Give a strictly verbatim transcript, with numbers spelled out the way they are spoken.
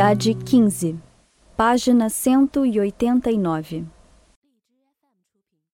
Unidade quinze, página cento e oitenta e nove.